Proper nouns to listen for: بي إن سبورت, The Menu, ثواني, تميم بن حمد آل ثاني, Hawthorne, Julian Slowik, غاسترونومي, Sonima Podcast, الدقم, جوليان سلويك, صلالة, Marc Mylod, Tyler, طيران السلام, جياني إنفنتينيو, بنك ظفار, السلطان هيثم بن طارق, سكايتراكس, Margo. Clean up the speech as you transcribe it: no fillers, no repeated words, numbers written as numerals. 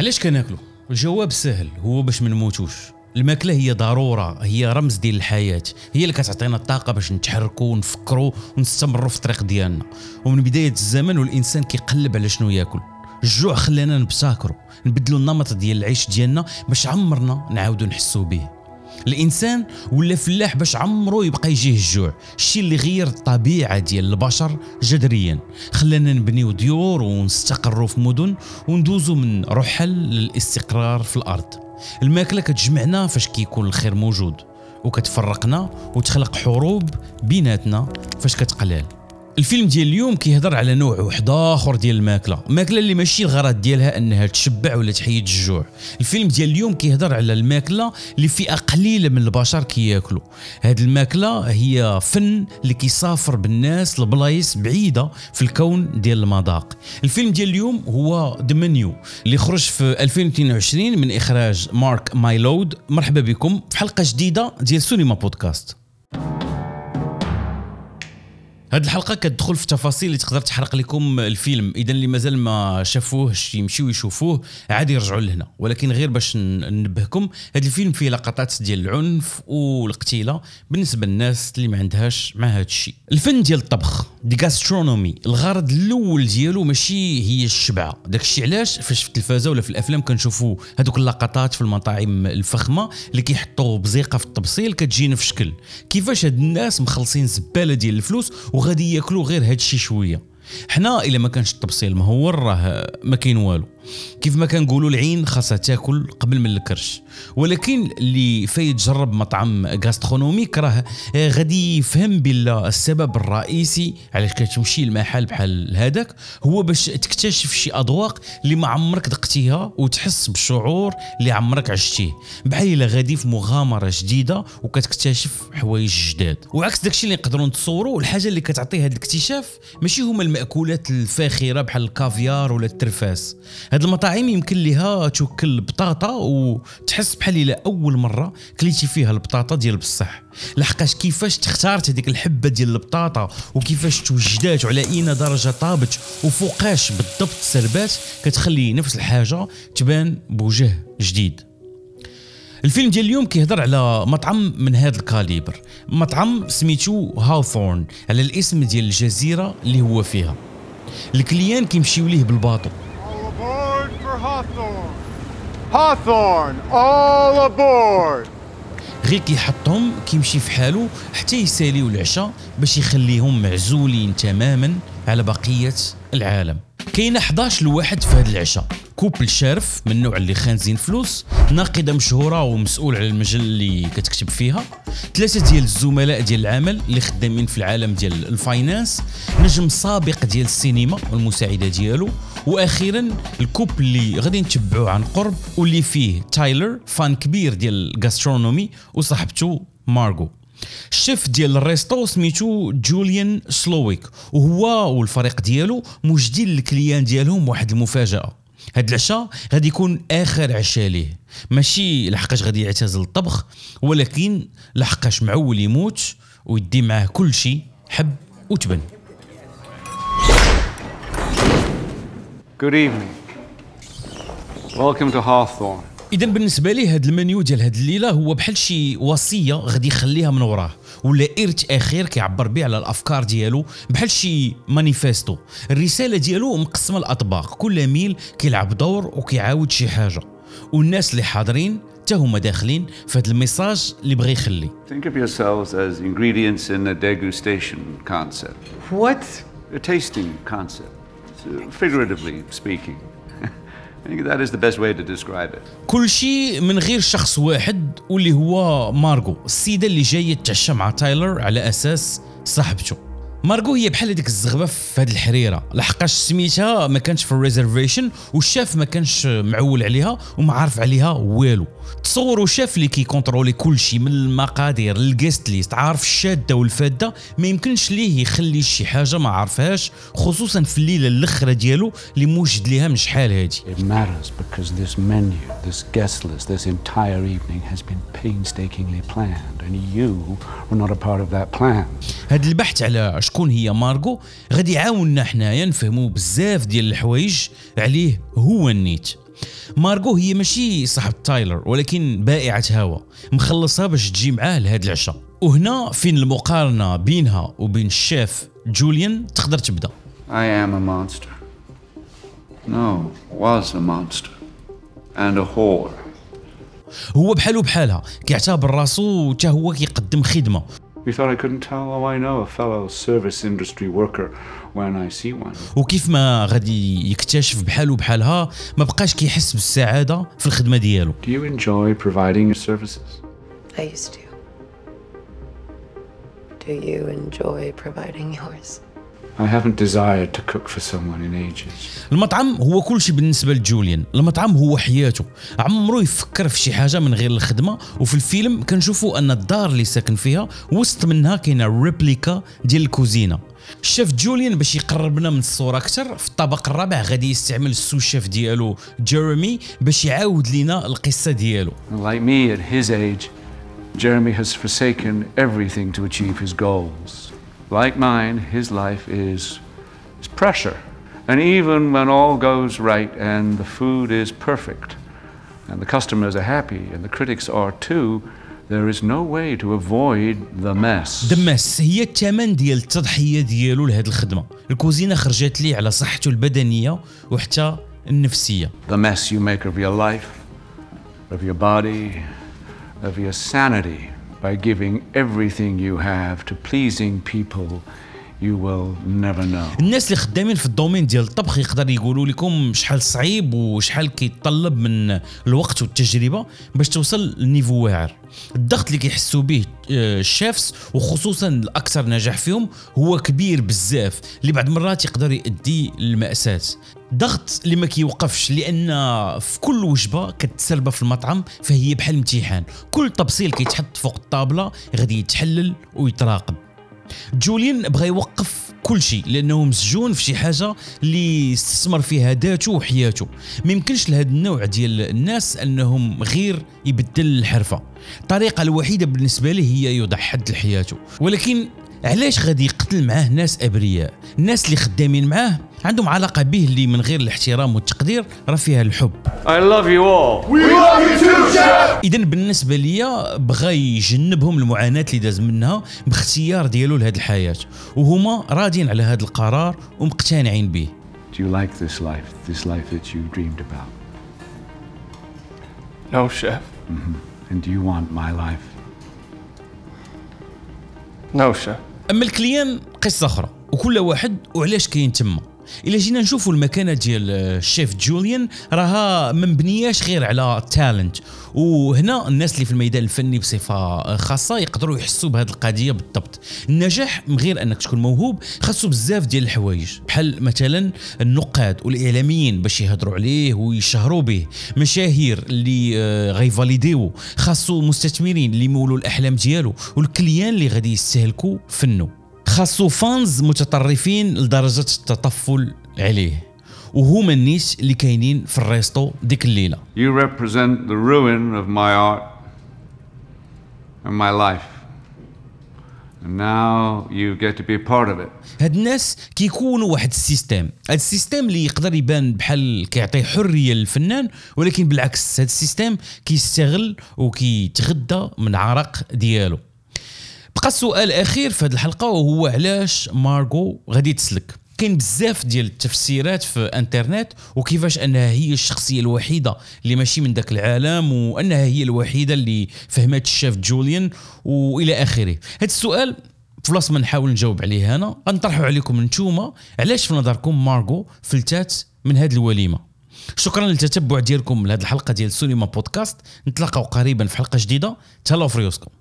علاش كناكلو؟ الجواب سهل، هو باش منموتوش. الماكله هي ضروره، هي رمز ديال الحياه، هي اللي كتعطينا الطاقه باش نتحركوا ونفكروا ونستمروا في الطريق ديالنا. ومن بدايه الزمن والانسان كيقلب على شنو ياكل. الجوع خلانا نبتكروا نبدلوا النمط ديال العيش ديالنا باش عمرنا نعاودوا نحسوا به. الانسان ولا فلاح باش عمرو يبقى يجيه الجوع، الشيء اللي غير الطبيعه ديال البشر جذريا. خلانا نبنيو ديور ونستقروا في مدن وندوزوا من رحل للاستقرار في الارض. الماكله كتجمعنا فاش كيكون الخير موجود، وكتفرقنا وتخلق حروب بيناتنا فاش كتقلال. الفيلم ديال اليوم كيهضر على نوع واحد اخر ديال الماكله اللي ماشي الغرض ديالها انها تشبع ولا تحيد الجوع. الفيلم ديال اليوم كيهضر على الماكله اللي فئه قليله من البشر كياكلوا. هاد الماكله هي فن اللي كيسافر بالناس لبلايص بعيده في الكون ديال المذاق. الفيلم ديال اليوم هو The Menu اللي خرج في 2022 من اخراج مارك مايلود. مرحبا بكم في حلقه جديده ديال سونيما بودكاست. هاد الحلقه كتدخل في تفاصيل اللي تقدر تحرق لكم الفيلم، اذا اللي مازال ما شافوهش يمشيو يشوفوه، عادي يرجعوا لهنا. ولكن غير باش ننبهكم، هاد الفيلم فيه لقطات ديال العنف والقتيله بالنسبه للناس اللي ما عندهاش مع هاد الشيء. الفن ديال الطبخ دي غاسترونومي، الغرض الاول ديالو ماشي هي الشبع. داكشي علاش فاش في التلفازه ولا في الافلام كنشوفوا هذوك اللقطات في المطاعم الفخمه اللي كيحطوا بزيقه في التبصيل كتجينا في شكل كيفاش هاد الناس مخلصين زباله ديال الفلوس وغادي ياكلوا غير هادشي شويه. حنا الا ما كانش التبصيل مهور راه ما كاين والو. كيف ما كنقولوا العين خاصها تاكل قبل من الكرش، ولكن اللي فايت جرب مطعم غاسترونوميك راه غادي يفهم بلا السبب الرئيسي علاش كتمشي لمحل بحال هذاك هو باش تكتشف شي اذواق اللي ما عمرك دقتيها وتحس بالشعور اللي عمرك عشتيه، بحال الا غادي في مغامره جديده وكتكتشف حوايج جداد. وعكس داكشي اللي نقدروا نتصوروا، الحاجه اللي كتعطي هذا الاكتشاف ماشي هما المأكولات الفاخره بحال الكافيار ولا الترفاس. هاد المطاعم يمكن لها تاكل البطاطا وتحس بحال الا اول مره كليتي فيها البطاطا ديال بصح، لحقاش كيفاش تختارت هذيك الحبه ديال البطاطا وكيفاش توجدات وعلى اين درجه طابت وفوقاش بالضبط سربات كتخلي نفس الحاجه تبان بوجه جديد. الفيلم ديال اليوم كيهضر على مطعم من هذا الكاليبر، مطعم سميتو هاوثورن على الاسم ديال الجزيره اللي هو فيها. الكليان كيمشيو ليه بالباطو. Hawthorne all aboard. غير كيحطهم كيمشي في حاله حتى يساليو العشاء باش يخليهم معزولين تماما على بقيه العالم. كاين 11 لواحد في هذا العشاء، كوبل شارف من النوع اللي خانزين فلوس، ناقده مشهوره ومسؤول على المجله اللي كتكتب فيها، 3 ديال الزملاء ديال العمل اللي خدامين في العالم ديال الفاينانس، نجم سابق ديال السينما والمساعده ديالو، واخيرا الكوب اللي غادي نتبعوه عن قرب واللي فيه تايلر فان كبير ديال الغاسترونومي وصاحبته مارغو. الشيف ديال الريستو سميتو جوليان سلويك، وهو والفريق ديالو موجدين للكليان ديالهم واحد المفاجاه. هاد العشاء غادي يكون اخر عشاء ليه، ماشي لحقاش غادي يعتزل الطبخ، ولكن لحقاش معول يموت ويدي معاه كل شيء حب وتبن. Good evening. Welcome to Hawthorne. إذا بالنسبة لي هاد المنيو ديال هاد الليلة هو بحال شي وصية غادي يخليها من وراه، ولا إرث أخير كيعبر به على الأفكار ديالو، بحال شي مانيفيستو. الرسالة ديالو مقسمة الأطباق، كل ميل كيلعب دور وكيعاود شي حاجة، والناس اللي حاضرين تا هما داخلين في هاد الميساج اللي بغى يخلي. Think of yourselves as ingredients in a degustation concept. What? A tasting concept. Figuratively speaking. I think that is the best way to describe it. كل شيء من غير شخص واحد واللي هو مارغو، السيدة اللي جاية تتعشى مع تايلر على أساس صاحبته. مارغو هي بحال هذيك الزغبة في هذه الحريرة، لحقاش سميتها ما كانش في الريزرفيشن والشاف ما كانش معول عليها وما عارف عليها والو. تصوروا شاف اللي كيكونترولي كل شيء من المقادير للجيست ليست، عارف الشاده والفاده، ما يمكنش ليه يخلي شي حاجه ما عارفهاش، خصوصا في الليله الاخره ديالو اللي موجد ليها من شحال هادي. It matters because this menu, this guest list, this entire evening has been painstakingly planned and you were not a part of that plan. هاد البحث على شكون هي مارغو غادي يعاوننا حنايا نفهموا بزاف ديال الحوايج عليه هو النيت. مارغو هي ماشي صاحب تايلر ولكن بائعة هوا مخلصها باش تجي معاه لهاد العشاء. وهنا فين المقارنة بينها وبين الشيف جوليان تقدر تبدا. I am a monster. No, was a monster and a whore. هو بحالو بحالها كيعتبر راسو حتى هو كيقدم خدمة. We thought I couldn't tell how I know a fellow service industry worker when I see one. وكيف ما غادي يكتشف بحاله بحالها ما بقاش كيحس بالسعادة في الخدمة ديالو. Do you enjoy providing your services? I used to. Do you enjoy providing yours? I haven't desired to cook for someone in ages. المطعم هو كل شيء بالنسبة لجوليان. المطعم هو حياته. عمره يفكر في شي حاجة من غير الخدمة. وفي الفيلم كنشوفوا أن الدار اللي ساكن فيها وسط منها كاينة ريبليكا ديال الكوزينة. الشيف جوليان باش يقربنا من الصورة أكثر في الطبق الرابع غادي يستعمل السوشيف ديالو جيرمي باش يعاود لنا القصة ديالو. Like me at his age, Jeremy has forsaken everything to achieve his goals. Like mine, his life is pressure. And even when all goes right and the food is perfect and the customers are happy and the critics are too, there is no way to avoid the mess. The mess هي الثمن ديال التضحية ديالو لهاد الخدمة. الكوزينة خرجت لي على صحته البدنية وحتى النفسية. The mess you make of your life, of your body, of your sanity. By giving everything you have to pleasing people you will never know. الناس اللي خدامين في الدومين ديال الطبخ يقدر يقولوا لكم شحال صعيب وشحال كيتطلب من الوقت والتجربه باش توصل لنيفو واعر. الضغط اللي كيحسوا به الشيفس وخصوصا الاكثر نجاح فيهم هو كبير بزاف اللي بعض مرات يقدر يؤدي للمأساة. ضغط اللي ما كيوقفش لان في كل وجبه كتسربها في المطعم فهي بحال امتحان. كل تبصيل كيتحط فوق الطابله غادي يتحلل ويتراقب. جوليان بغى يوقف كل شيء لانه مسجون في شي حاجه اللي استثمر فيها ذاته وحياته. ما يمكنش لهذا النوع ديال الناس انهم غير يبدل الحرفه. الطريقه الوحيده بالنسبه له هي يضحي بحياته. ولكن علاش غادي يقتل معاه ناس ابرياء؟ الناس اللي خدامين معاه عندهم علاقه به اللي من غير الاحترام والتقدير راه فيها الحب. I love you all. We love you too, chef. اذا بالنسبه ليا بغى يجنبهم المعاناه اللي داز منها باختيار ديالو لهاد الحياه وهما راضين على هاد القرار ومقتنعين به. Do you like this life? This life that you dreamed about? No, chef. Mm-hmm. And do you want my life? No, chef. اما الكليان قصه اخرى وكل واحد وعلاش كاين تما. الا جينا نشوفوا المكانه ديال الشيف جوليان راها مبنياش غير على تالنت. وهنا الناس اللي في الميدان الفني بصفه خاصه يقدروا يحسوا بهذه القضيه بالضبط. النجاح من غير انك تكون موهوب خاصو بزاف ديال الحوايج بحال مثلا النقاد والاعلاميين باش يهضروا عليه ويشهروا به. مشاهير اللي غيفاليديو خاصو مستثمرين اللي يمولوا الاحلام ديالو والكليان اللي غادي يستهلكوا فنه. خاصو فانز متطرفين لدرجة التطفل عليه وهما الناس اللي كاينين في الريستو ديك الليلة. You represent the ruin of my art and my life and now you get to be part of it. هاد الناس كيكونوا واحد السيستم. هاد السيستم اللي يقدر يبان بحال كيعطي حرية للفنان ولكن بالعكس هاد السيستم كيستغل وكيتغدى من عرق ديالو. بقى السؤال الاخير في هذه الحلقه وهو علاش مارغو غادي تسلك. كاين بزاف ديال التفسيرات في انترنت وكيفاش انها هي الشخصيه الوحيده اللي ماشي من داك العالم وانها هي الوحيده اللي فهمت الشيف جوليان والى اخره. هذا السؤال فلاص ما نحاول نجاوب عليه انا غنطرحوا عليكم نتوما علاش في نظركم مارغو فلتات من هذه الوليمه. شكرا للتتبع ديالكم لهذه الحلقه ديال سونيما بودكاست. نتلاقاو قريبا في حلقه جديده. تهلاو في ريوسكم.